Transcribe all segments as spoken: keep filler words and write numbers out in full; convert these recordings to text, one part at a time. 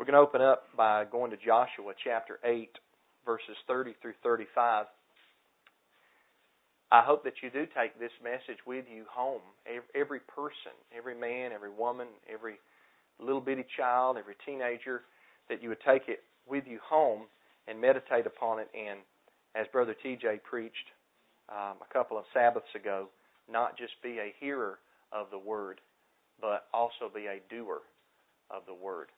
We're going to open up by going to Joshua chapter eight, verses thirty through thirty-five. I hope that you do take this message with you home. Every person, every man, every woman, every little bitty child, every teenager, that you would take it with you home and meditate upon it. And as Brother T J preached um, a couple of Sabbaths ago, not just be a hearer of the Word, but also be a doer of the Word.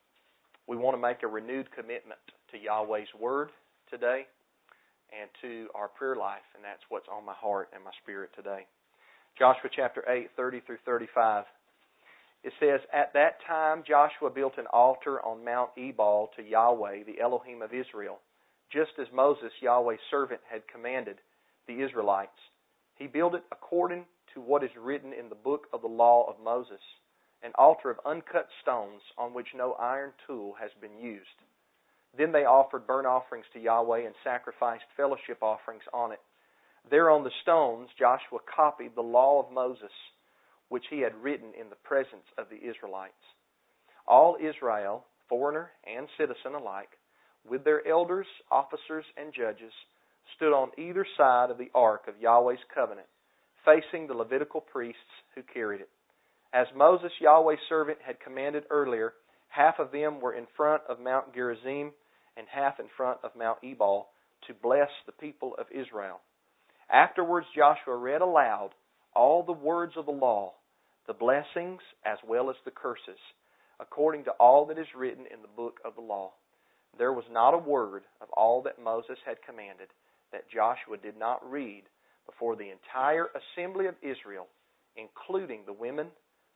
We want to make a renewed commitment to Yahweh's Word today, and to our prayer life, and that's what's on my heart and my spirit today. Joshua chapter eight, thirty through thirty-five. It says, "At that time Joshua built an altar on Mount Ebal to Yahweh, the Elohim of Israel, just as Moses, Yahweh's servant, had commanded the Israelites. He built it according to what is written in the book of the law of Moses, an altar of uncut stones on which no iron tool has been used. Then they offered burnt offerings to Yahweh and sacrificed fellowship offerings on it. There on the stones Joshua copied the law of Moses, which he had written in the presence of the Israelites. All Israel, foreigner and citizen alike, with their elders, officers, and judges, stood on either side of the ark of Yahweh's covenant, facing the Levitical priests who carried it. As Moses, Yahweh's servant, had commanded earlier, half of them were in front of Mount Gerizim, and half in front of Mount Ebal, to bless the people of Israel. Afterwards Joshua read aloud all the words of the law, the blessings as well as the curses, according to all that is written in the book of the law. There was not a word of all that Moses had commanded that Joshua did not read before the entire assembly of Israel, including the women,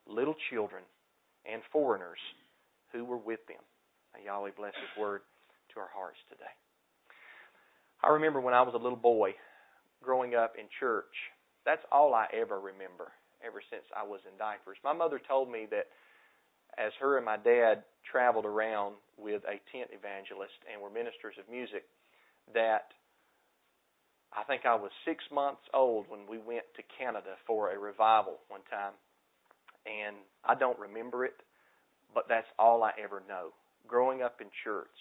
little children, and foreigners who were with them." May Yahweh bless His Word to our hearts today. I remember when I was a little boy growing up in church. That's all I ever remember, ever since I was in diapers. My mother told me that as her and my dad traveled around with a tent evangelist and were ministers of music, that I think I was six months old when we went to Canada for a revival one time. And I don't remember it, but that's all I ever know. Growing up in church,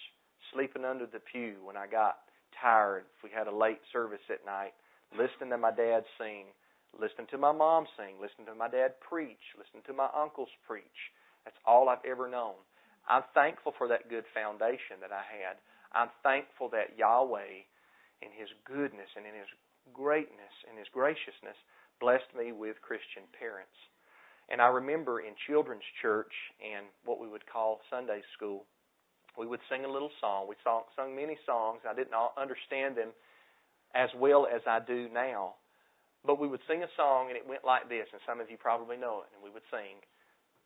sleeping under the pew when I got tired, if we had a late service at night, listening to my dad sing, listening to my mom sing, listening to my dad preach, listening to my uncles preach. That's all I've ever known. I'm thankful for that good foundation that I had. I'm thankful that Yahweh, in His goodness and in His greatness and His graciousness, blessed me with Christian parents. And I remember in children's church and what we would call Sunday school, we would sing a little song. We sung many songs. I didn't understand them as well as I do now. But we would sing a song, and it went like this, and some of you probably know it. And we would sing,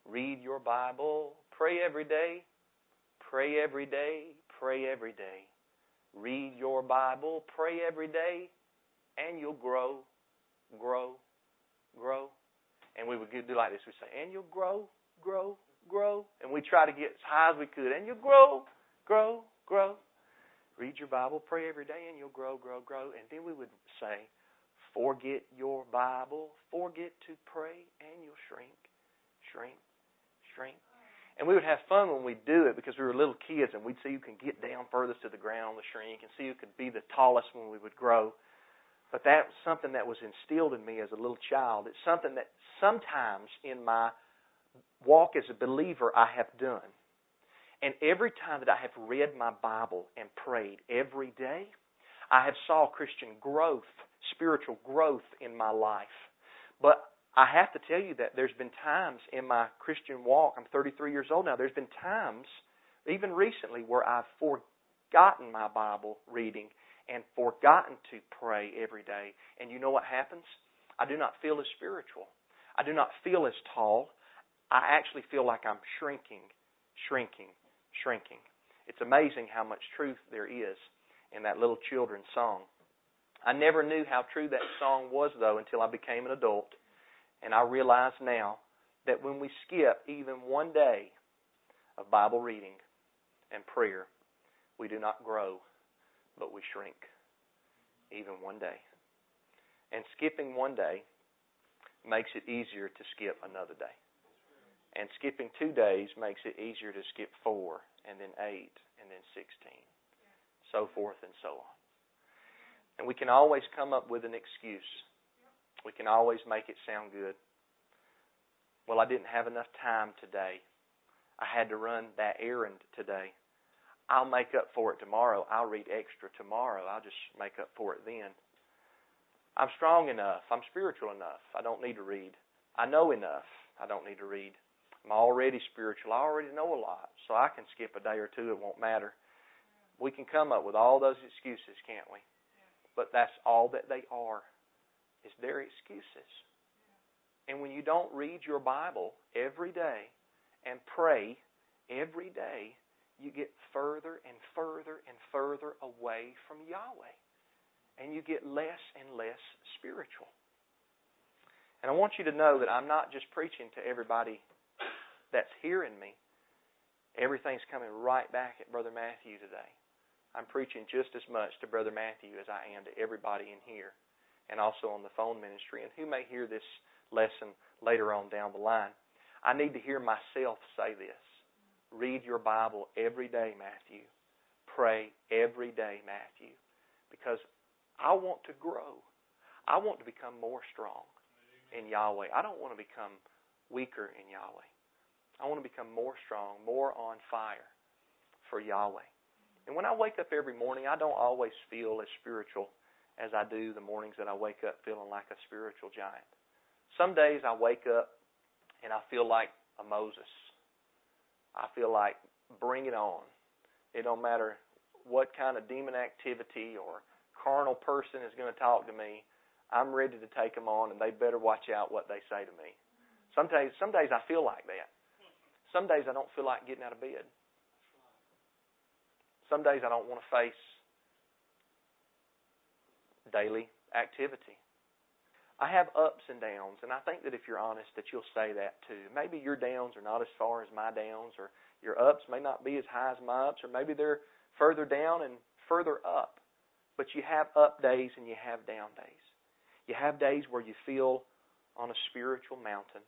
"Read your Bible, pray every day, pray every day, pray every day. Read your Bible, pray every day, and you'll grow, grow, grow." And we would do like this. We'd say, "And you'll grow, grow, grow." And we try to get as high as we could. "And you'll grow, grow, grow. Read your Bible, pray every day, and you'll grow, grow, grow." And then we would say, "Forget your Bible, forget to pray, and you'll shrink, shrink, shrink." And we would have fun when we'd do it because we were little kids, and we'd see who can get down furthest to the ground, the shrink, and see who could be the tallest when we would grow. But that was something that was instilled in me as a little child. It's something that sometimes in my walk as a believer I have done. And every time that I have read my Bible and prayed every day, I have saw Christian growth, spiritual growth in my life. But I have to tell you that there's been times in my Christian walk, I'm thirty-three years old now, there's been times, even recently, where I've forgotten my Bible reading and forgotten to pray every day. And you know what happens? I do not feel as spiritual. I do not feel as tall. I actually feel like I'm shrinking, shrinking, shrinking. It's amazing how much truth there is in that little children's song. I never knew how true that song was, though, until I became an adult. And I realize now that when we skip even one day of Bible reading and prayer, we do not grow, but we shrink, even one day. And skipping one day makes it easier to skip another day. And skipping two days makes it easier to skip four, and then eight, and then sixteen, so forth and so on. And we can always come up with an excuse. We can always make it sound good. Well, I didn't have enough time today. I had to run that errand today. I'll make up for it tomorrow. I'll read extra tomorrow. I'll just make up for it then. I'm strong enough. I'm spiritual enough. I don't need to read. I know enough. I don't need to read. I'm already spiritual. I already know a lot, so I can skip a day or two. It won't matter. We can come up with all those excuses, can't we? But that's all that they are, is their excuses. And when you don't read your Bible every day and pray every day, you get further and further and further away from Yahweh. And you get less and less spiritual. And I want you to know that I'm not just preaching to everybody that's hearing me. Everything's coming right back at Brother Matthew today. I'm preaching just as much to Brother Matthew as I am to everybody in here, and also on the phone ministry, and who may hear this lesson later on down the line. I need to hear myself say this. Read your Bible every day, Matthew. Pray every day, Matthew. Because I want to grow. I want to become more strong in Yahweh. I don't want to become weaker in Yahweh. I want to become more strong, more on fire for Yahweh. And when I wake up every morning, I don't always feel as spiritual as I do the mornings that I wake up feeling like a spiritual giant. Some days I wake up and I feel like a Moses. I feel like, bring it on. It don't matter what kind of demon activity or carnal person is going to talk to me. I'm ready to take them on, and they better watch out what they say to me. Some days, some days I feel like that. Some days I don't feel like getting out of bed. Some days I don't want to face daily activity. I have ups and downs, and I think that if you're honest that you'll say that too. Maybe your downs are not as far as my downs, or your ups may not be as high as my ups, or maybe they're further down and further up. But you have up days and you have down days. You have days where you feel on a spiritual mountain,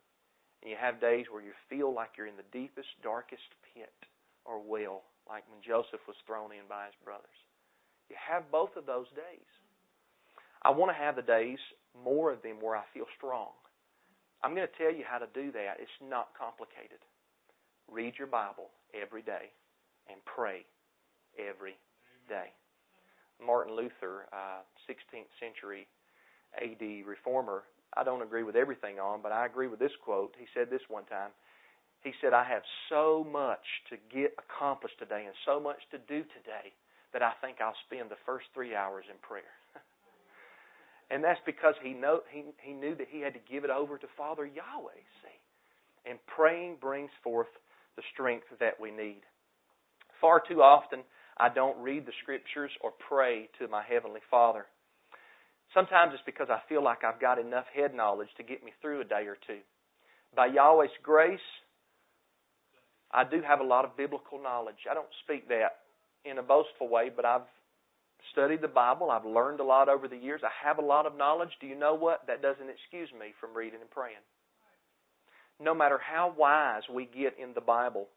and you have days where you feel like you're in the deepest, darkest pit or well, like when Joseph was thrown in by his brothers. You have both of those days. I want to have the days, more of them, where I feel strong. I'm going to tell you how to do that. It's not complicated. Read your Bible every day and pray every day. Martin Luther, uh, sixteenth century A D reformer, I don't agree with everything on, but I agree with this quote. He said this one time. He said, I have so much to get accomplished today and so much to do today that I think I'll spend the first three hours in prayer. And that's because he, know, he, he knew that he had to give it over to Father Yahweh, see. And praying brings forth the strength that we need. Far too often, I don't read the Scriptures or pray to my Heavenly Father. Sometimes it's because I feel like I've got enough head knowledge to get me through a day or two. By Yahweh's grace, I do have a lot of biblical knowledge. I don't speak that in a boastful way, but I've studied the Bible. I've learned a lot over the years. I have a lot of knowledge. Do you know what? That doesn't excuse me from reading and praying. No matter how wise we get in the Bible,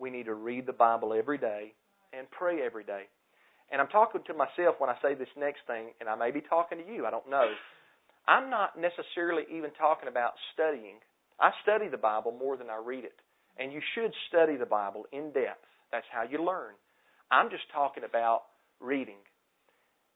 we need to read the Bible every day and pray every day. And I'm talking to myself when I say this next thing, and I may be talking to you. I don't know. I'm not necessarily even talking about studying. I study the Bible more than I read it. And you should study the Bible in depth. That's how you learn. I'm just talking about reading.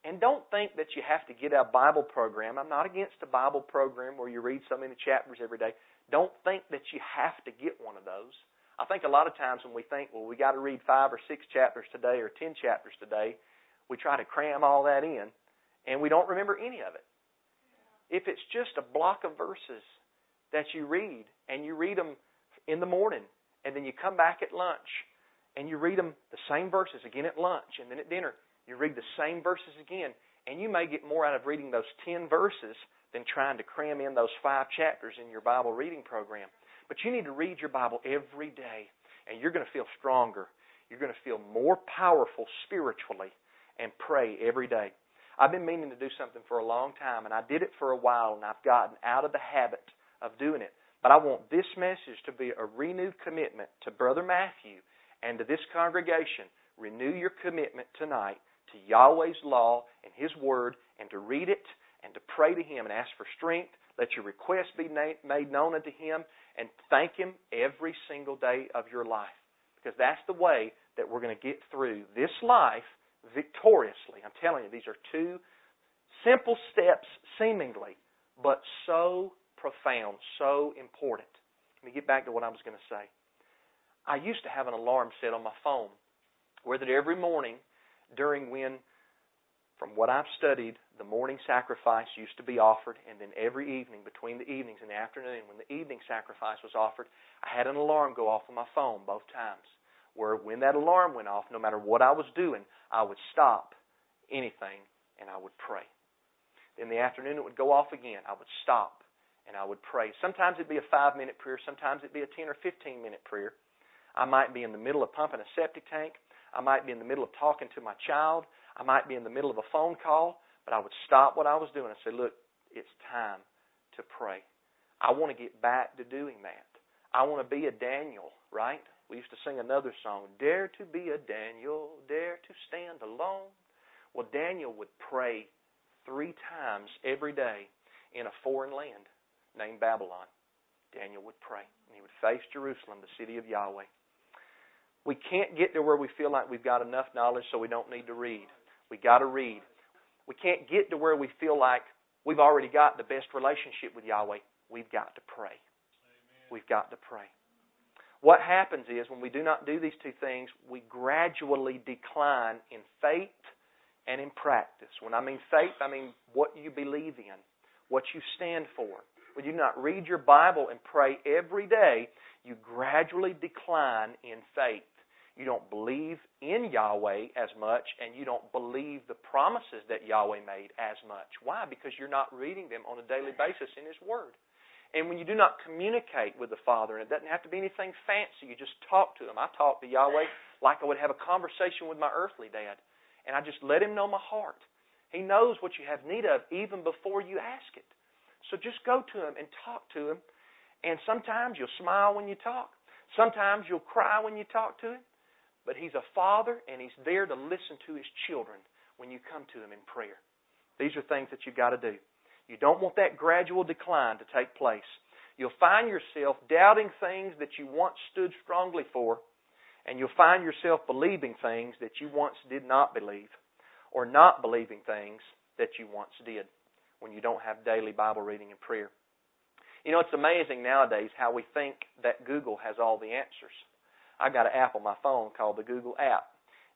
And don't think that you have to get a Bible program. I'm not against a Bible program where you read so many chapters every day. Don't think that you have to get one of those. I think a lot of times when we think, well, we got to read five or six chapters today or ten chapters today, we try to cram all that in, and we don't remember any of it. If it's just a block of verses that you read, and you read them in the morning, and then you come back at lunch, and you read them the same verses again at lunch, and then at dinner, you read the same verses again, and you may get more out of reading those ten verses than trying to cram in those five chapters in your Bible reading program. But you need to read your Bible every day, and you're going to feel stronger. You're going to feel more powerful spiritually, and pray every day. I've been meaning to do something for a long time, and I did it for a while, and I've gotten out of the habit of doing it. But I want this message to be a renewed commitment to Brother Matthew and to this congregation. Renew your commitment tonight to Yahweh's law and His Word, and to read it and to pray to Him and ask for strength. Let your requests be made known unto Him, and thank Him every single day of your life. Because that's the way that we're going to get through this life victoriously. I'm telling you, these are two simple steps, seemingly, but so profound, so important. Let me get back to what I was going to say. I used to have an alarm set on my phone where that every morning during when, from what I've studied, the morning sacrifice used to be offered, and then every evening between the evenings and the afternoon when the evening sacrifice was offered, I had an alarm go off on my phone both times, where when that alarm went off, no matter what I was doing, I would stop anything and I would pray. In the afternoon it would go off again. I would stop and I would pray. Sometimes it'd be a five-minute prayer. Sometimes it'd be a ten or fifteen-minute prayer. I might be in the middle of pumping a septic tank. I might be in the middle of talking to my child. I might be in the middle of a phone call, but I would stop what I was doing and say, look, it's time to pray. I want to get back to doing that. I want to be a Daniel, right? We used to sing another song, dare to be a Daniel, dare to stand alone. Well, Daniel would pray three times every day in a foreign land named Babylon. Daniel would pray, and he would face Jerusalem, the city of Yahweh. We can't get to where we feel like we've got enough knowledge, so we don't need to read. We got to read. We can't get to where we feel like we've already got the best relationship with Yahweh. We've got to pray. Amen. We've got to pray. What happens is when we do not do these two things, we gradually decline in faith and in practice. When I mean faith, I mean what you believe in, what you stand for. When you do not read your Bible and pray every day, you gradually decline in faith. You don't believe in Yahweh as much, and you don't believe the promises that Yahweh made as much. Why? Because you're not reading them on a daily basis in His Word. And when you do not communicate with the Father, and it doesn't have to be anything fancy, you just talk to Him. I talk to Yahweh like I would have a conversation with my earthly dad, and I just let Him know my heart. He knows what you have need of even before you ask it. So just go to Him and talk to Him, and sometimes you'll smile when you talk. Sometimes you'll cry when you talk to Him. But He's a Father, and He's there to listen to His children when you come to Him in prayer. These are things that you've got to do. You don't want that gradual decline to take place. You'll find yourself doubting things that you once stood strongly for, and you'll find yourself believing things that you once did not believe, or not believing things that you once did when you don't have daily Bible reading and prayer. You know, it's amazing nowadays how we think that Google has all the answers. I've got an app on my phone called the Google app.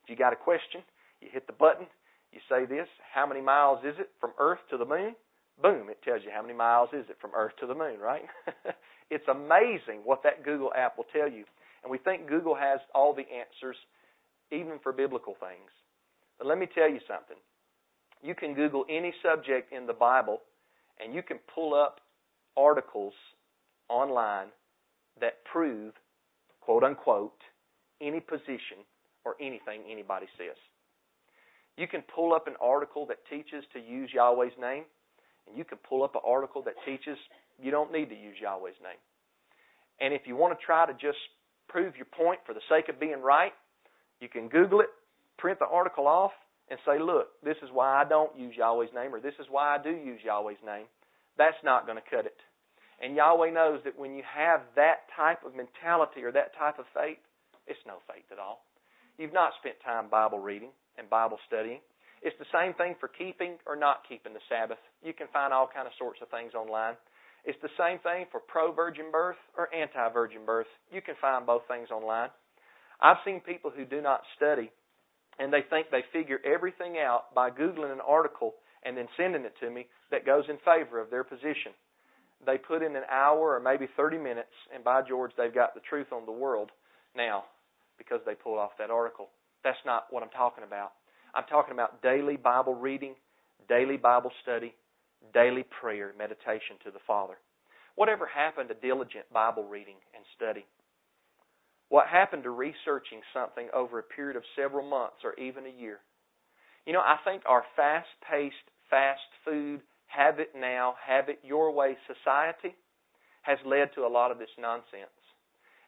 If you got a question, you hit the button, you say this, how many miles is it from Earth to the Moon? Boom, it tells you how many miles is it from Earth to the Moon, right? It's amazing what that Google app will tell you. And we think Google has all the answers, even for biblical things. But let me tell you something. You can Google any subject in the Bible, and you can pull up articles online that prove, quote unquote, any position or anything anybody says. You can pull up an article that teaches to use Yahweh's name, and you can pull up an article that teaches you don't need to use Yahweh's name. And if you want to try to just prove your point for the sake of being right, you can Google it, print the article off, and say, look, this is why I don't use Yahweh's name, or this is why I do use Yahweh's name. That's not going to cut it. And Yahweh knows that when you have that type of mentality or that type of faith, it's no faith at all. You've not spent time Bible reading and Bible studying. It's the same thing for keeping or not keeping the Sabbath. You can find all kinds of sorts of things online. It's the same thing for pro-virgin birth or anti-virgin birth. You can find both things online. I've seen people who do not study, and they think they figure everything out by Googling an article and then sending it to me that goes in favor of their position. They put in an hour or maybe thirty minutes, and by George, they've got the truth on the world now because they pulled off that article. That's not what I'm talking about. I'm talking about daily Bible reading, daily Bible study, daily prayer, meditation to the Father. Whatever happened to diligent Bible reading and study? What happened to researching something over a period of several months or even a year? You know, I think our fast-paced, fast food, have it now, have it your way society has led to a lot of this nonsense.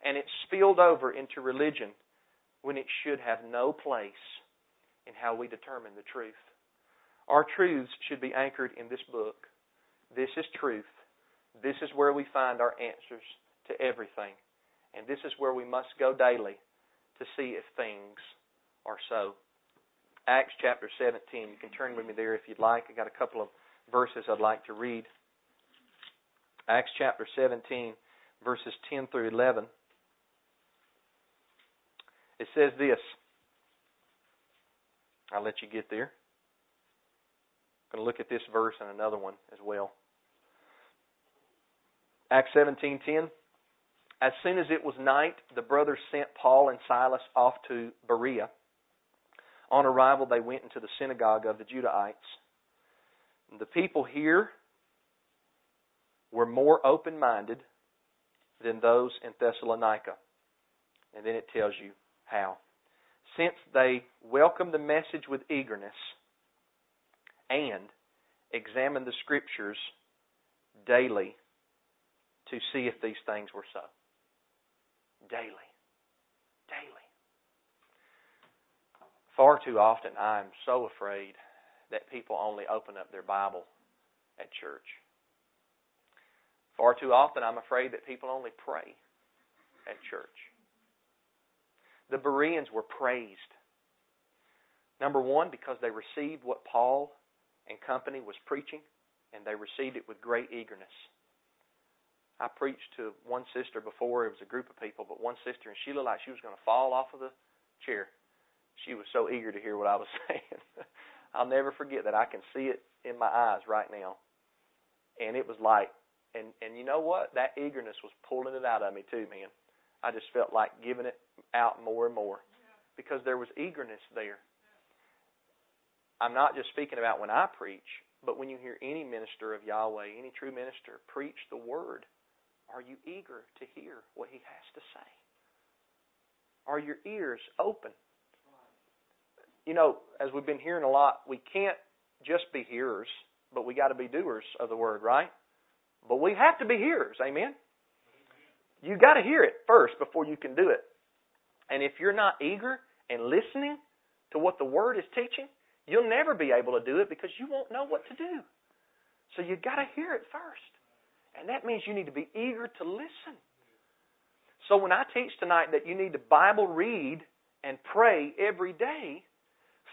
And it's spilled over into religion when it should have no place in how we determine the truth. Our truths should be anchored in this book. This is truth. This is where we find our answers to everything. And this is where we must go daily to see if things are so. Acts chapter seventeen. You can turn with me there if you'd like. I've got a couple of verses I'd like to read. Acts chapter seventeen, verses ten through eleven. It says this. I'll let you get there. I'm going to look at this verse and another one as well. Acts seventeen ten. As soon as it was night, the brothers sent Paul and Silas off to Berea. On arrival, they went into the synagogue of the Judahites. And the people here were more open-minded than those in Thessalonica. And then it tells you how. Since they welcomed the message with eagerness and examined the Scriptures daily to see if these things were so. Daily. Daily. Far too often I am so afraid that people only open up their Bible at church. Far too often I'm afraid that people only pray at church. The Bereans were praised. Number one, because they received what Paul and company was preaching, and they received it with great eagerness. I preached to one sister before. It was a group of people, but one sister, and she looked like she was going to fall off of the chair. She was so eager to hear what I was saying. I'll never forget that. I can see it in my eyes right now. And it was like, and, and you know what? That eagerness was pulling it out of me too, man. I just felt like giving it out more and more because there was eagerness there. I'm not just speaking about when I preach, but when you hear any minister of Yahweh, any true minister, preach the Word, are you eager to hear what he has to say? Are your ears open? You know, as we've been hearing a lot, we can't just be hearers, but we got to be doers of the Word, right? But we have to be hearers, amen? You got to hear it first before you can do it. And if you're not eager and listening to what the Word is teaching, you'll never be able to do it because you won't know what to do. So you got to hear it first. And that means you need to be eager to listen. So when I teach tonight that you need to Bible read and pray every day,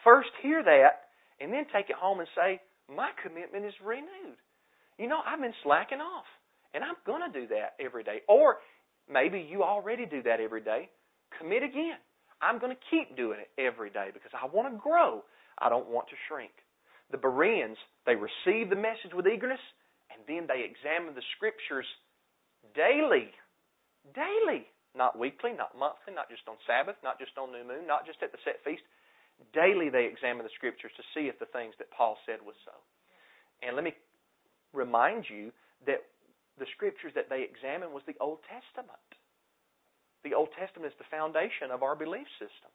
first hear that and then take it home and say, my commitment is renewed. You know, I've been slacking off, and I'm going to do that every day. Or maybe you already do that every day. Commit again. I'm going to keep doing it every day because I want to grow. I don't want to shrink. The Bereans, they received the message with eagerness, and then they examined the Scriptures daily. Daily. Not weekly, not monthly, not just on Sabbath, not just on New Moon, not just at the set feast. Daily they examined the Scriptures to see if the things that Paul said was so. And let me remind you that the Scriptures that they examined was the Old Testament. The Old Testament is the foundation of our belief system.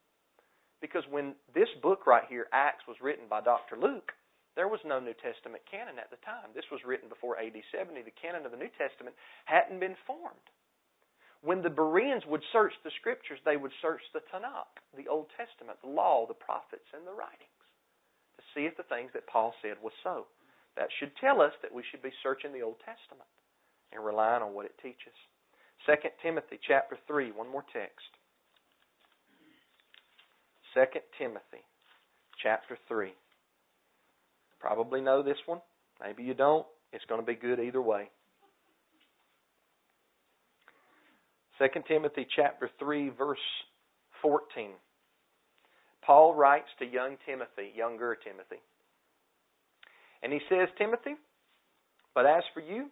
Because when this book right here, Acts, was written by Doctor Luke, there was no New Testament canon at the time. This was written before A D seventy. The canon of the New Testament hadn't been formed. When the Bereans would search the Scriptures, they would search the Tanakh, the Old Testament, the law, the prophets, and the writings to see if the things that Paul said was so. That should tell us that we should be searching the Old Testament and relying on what it teaches. Second Timothy chapter three, one more text. Second Timothy chapter three. Probably know this one. Maybe you don't. It's going to be good either way. Second Timothy chapter three, verse fourteen. Paul writes to young Timothy, younger Timothy. And he says, Timothy, but as for you,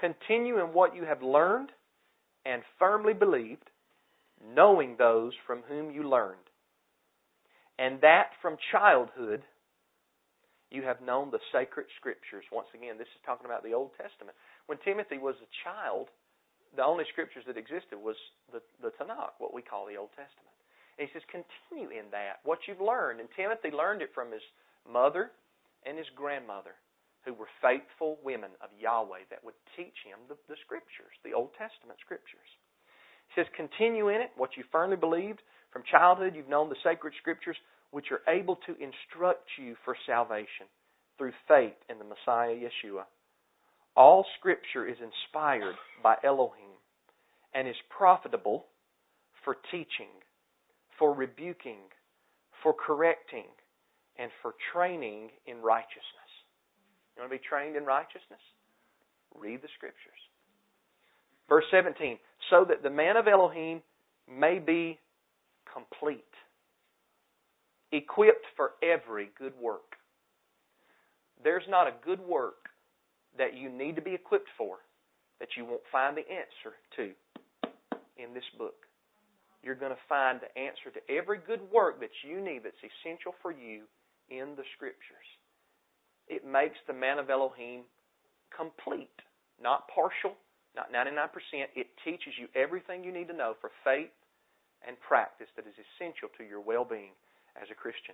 continue in what you have learned and firmly believed, knowing those from whom you learned, and that from childhood you have known the sacred Scriptures. Once again, this is talking about the Old Testament. When Timothy was a child, the only Scriptures that existed was the, the Tanakh, what we call the Old Testament. And he says, continue in that, what you've learned. And Timothy learned it from his mother and his grandmother, who were faithful women of Yahweh that would teach him the, the Scriptures, the Old Testament Scriptures. He says, continue in it, what you firmly believed. From childhood you've known the sacred Scriptures, which are able to instruct you for salvation through faith in the Messiah Yeshua. All Scripture is inspired by Elohim and is profitable for teaching, for rebuking, for correcting, and for training in righteousness. You want to be trained in righteousness? Read the Scriptures. Verse seventeen, so that the man of Elohim may be complete, equipped for every good work. There's not a good work that you need to be equipped for that you won't find the answer to in this book. You're going to find the answer to every good work that you need that's essential for you in the Scriptures. It makes the man of Elohim complete, not partial, not ninety-nine percent. It teaches you everything you need to know for faith and practice that is essential to your well-being as a Christian.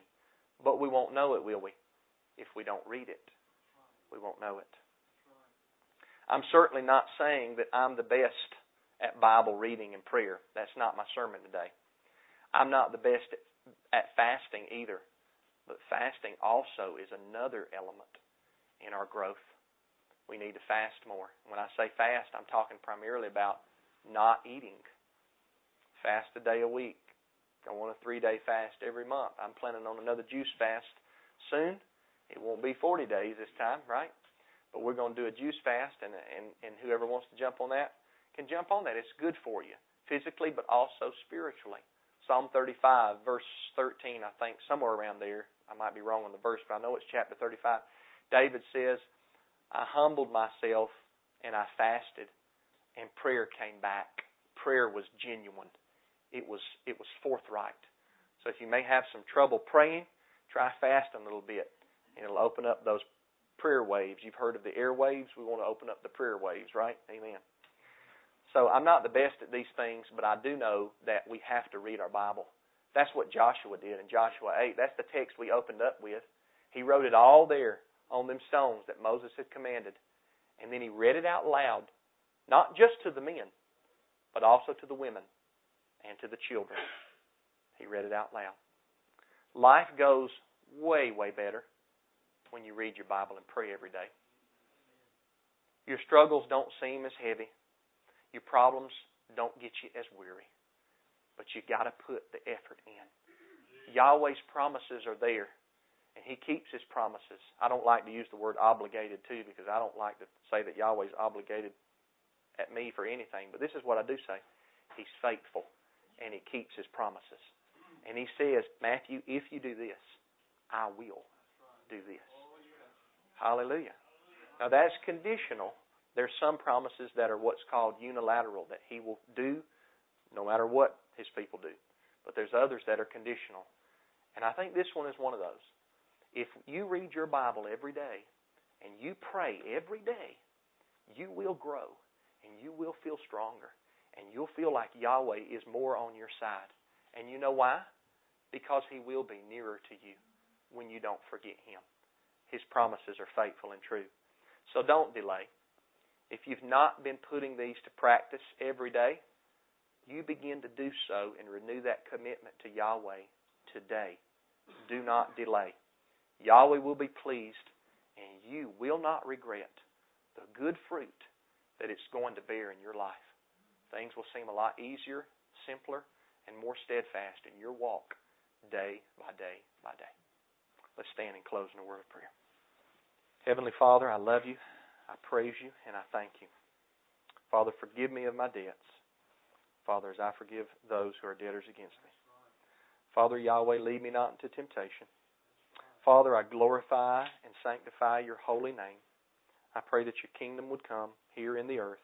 But we won't know it, will we? If we don't read it, we won't know it. I'm certainly not saying that I'm the best at Bible reading and prayer. That's not my sermon today. I'm not the best at, at fasting either. But fasting also is another element in our growth. We need to fast more. When I say fast, I'm talking primarily about not eating. Fast a day a week. I want a three-day fast every month. I'm planning on another juice fast soon. It won't be forty days this time, right? But we're going to do a juice fast, and, and, and whoever wants to jump on that can jump on that. It's good for you, physically but also spiritually. Psalm thirty-five, verse thirteen, I think, somewhere around there. I might be wrong on the verse, but I know it's chapter thirty-five. David says, I humbled myself and I fasted, and prayer came back. Prayer was genuine. It was, it was forthright. So if you may have some trouble praying, try fasting a little bit, and it'll open up those prayer waves. You've heard of the airwaves. We want to open up the prayer waves, right? Amen. So I'm not the best at these things, but I do know that we have to read our Bible. That's what Joshua did in Joshua eight. That's the text we opened up with. He wrote it all there on them stones that Moses had commanded. And then he read it out loud, not just to the men, but also to the women and to the children. He read it out loud. Life goes way, way better when you read your Bible and pray every day. Your struggles don't seem as heavy. Your problems don't get you as weary. But you've got to put the effort in. Yahweh's promises are there, and He keeps His promises. I don't like to use the word obligated to, because I don't like to say that Yahweh's obligated at me for anything. But this is what I do say. He's faithful, and He keeps His promises. And He says, Matthew, if you do this, I will do this. Hallelujah. Now that's conditional. There's some promises that are what's called unilateral, that He will do no matter what His people do. But there's others that are conditional. And I think this one is one of those. If you read your Bible every day and you pray every day, you will grow and you will feel stronger and you'll feel like Yahweh is more on your side. And you know why? Because He will be nearer to you when you don't forget Him. His promises are faithful and true. So don't delay. If you've not been putting these to practice every day, you begin to do so and renew that commitment to Yahweh today. Do not delay. Yahweh will be pleased, and you will not regret the good fruit that it's going to bear in your life. Things will seem a lot easier, simpler, and more steadfast in your walk day by day by day. Let's stand and close in a word of prayer. Heavenly Father, I love you. I praise you and I thank you. Father, forgive me of my debts. Father, as I forgive those who are debtors against me. Father, Yahweh, lead me not into temptation. Father, I glorify and sanctify your holy name. I pray that your kingdom would come here in the earth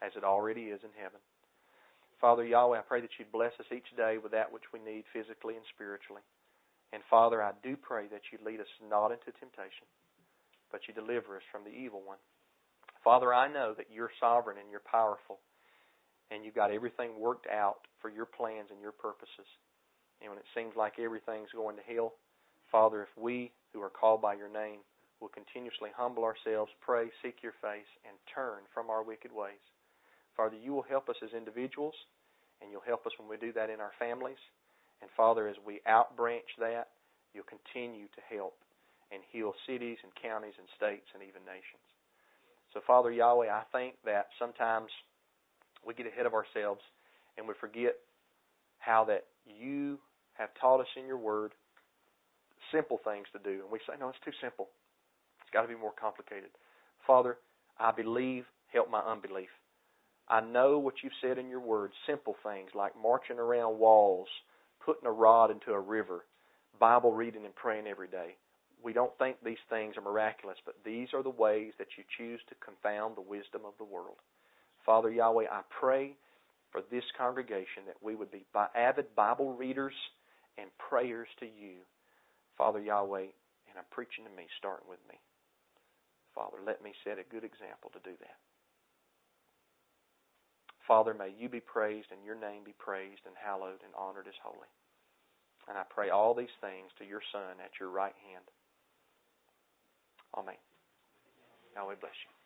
as it already is in heaven. Father, Yahweh, I pray that you'd bless us each day with that which we need physically and spiritually. And Father, I do pray that you lead us not into temptation, but you deliver us from the evil one. Father, I know that you're sovereign and you're powerful, and you've got everything worked out for your plans and your purposes. And when it seems like everything's going to hell, Father, if we who are called by your name will continuously humble ourselves, pray, seek your face, and turn from our wicked ways. Father, you will help us as individuals, and you'll help us when we do that in our families. And Father, as we outbranch that, you'll continue to help and heal cities and counties and states and even nations. So Father Yahweh, I think that sometimes we get ahead of ourselves and we forget how that you have taught us in your word simple things to do. And we say, no, it's too simple. It's got to be more complicated. Father, I believe, help my unbelief. I know what you've said in your word, simple things like marching around walls, putting a rod into a river, Bible reading and praying every day. We don't think these things are miraculous, but these are the ways that you choose to confound the wisdom of the world. Father Yahweh, I pray for this congregation that we would be avid Bible readers and prayers to you. Father Yahweh, and I'm preaching to me, starting with me. Father, let me set a good example to do that. Father, may you be praised and your name be praised and hallowed and honored as holy. And I pray all these things to your Son at your right hand. Amen. Yahweh bless you.